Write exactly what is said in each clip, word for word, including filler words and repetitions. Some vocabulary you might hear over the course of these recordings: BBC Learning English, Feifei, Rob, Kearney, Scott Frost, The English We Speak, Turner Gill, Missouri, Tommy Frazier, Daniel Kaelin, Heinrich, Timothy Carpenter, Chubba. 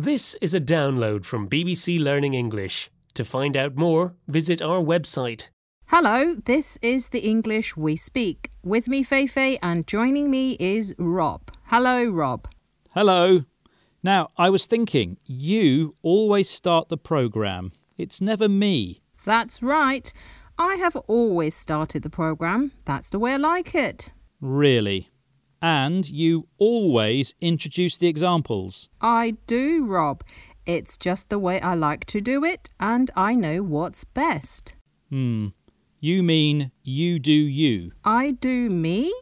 This is a download from B B C Learning English. To find out more, visit our website. Hello, this is The English We Speak. With me, Feifei, and joining me is Rob. Hello, Rob. Hello. Now, I was thinking, you always start the programme. It's never me. That's right. I have always started the programme. That's the way I like it. Really? And you always introduce the examples. I do, Rob. It's just the way I like to do it, and I know what's best. Hmm. You mean you do you. I do me?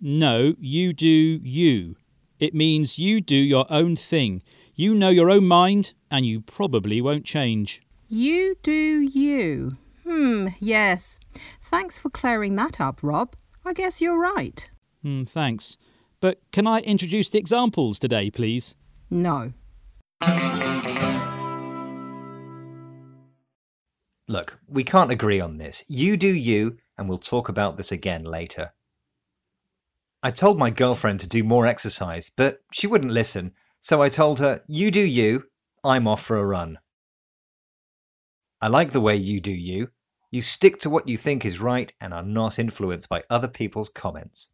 No, you do you. It means you do your own thing. You know your own mind, and you probably won't change. You do you. Hmm, yes. Thanks for clearing that up, Rob. I guess you're right. Hmm, thanks. But can I introduce the examples today, please? No. Look, we can't agree on this. You do you, and we'll talk about this again later. I told my girlfriend to do more exercise, but she wouldn't listen. So I told her, you do you, I'm off for a run. I like the way you do you. You stick to what you think is right and are not influenced by other people's comments.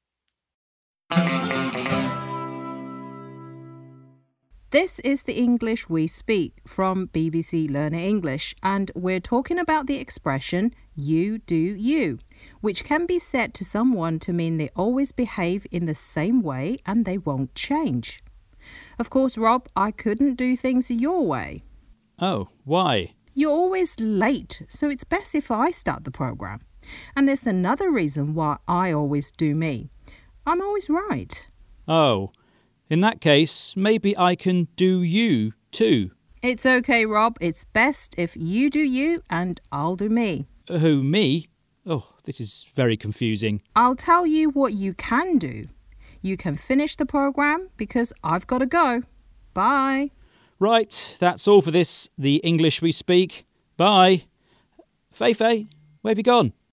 This is The English We Speak from B B C Learning English, and we're talking about the expression you do you, which can be said to someone to mean they always behave in the same way and they won't change. Of course, Rob, I couldn't do things your way. Oh, why? You're always late, so it's best if I start the programme. And there's another reason why I always do me. I'm always right. Oh, in that case, maybe I can do you too. It's okay, Rob. It's best if you do you and I'll do me. Who, me? Oh, this is very confusing. I'll tell you what you can do. You can finish the programme because I've got to go. Bye. Right, that's all for this The English We Speak. Bye. Feifei, where have you gone?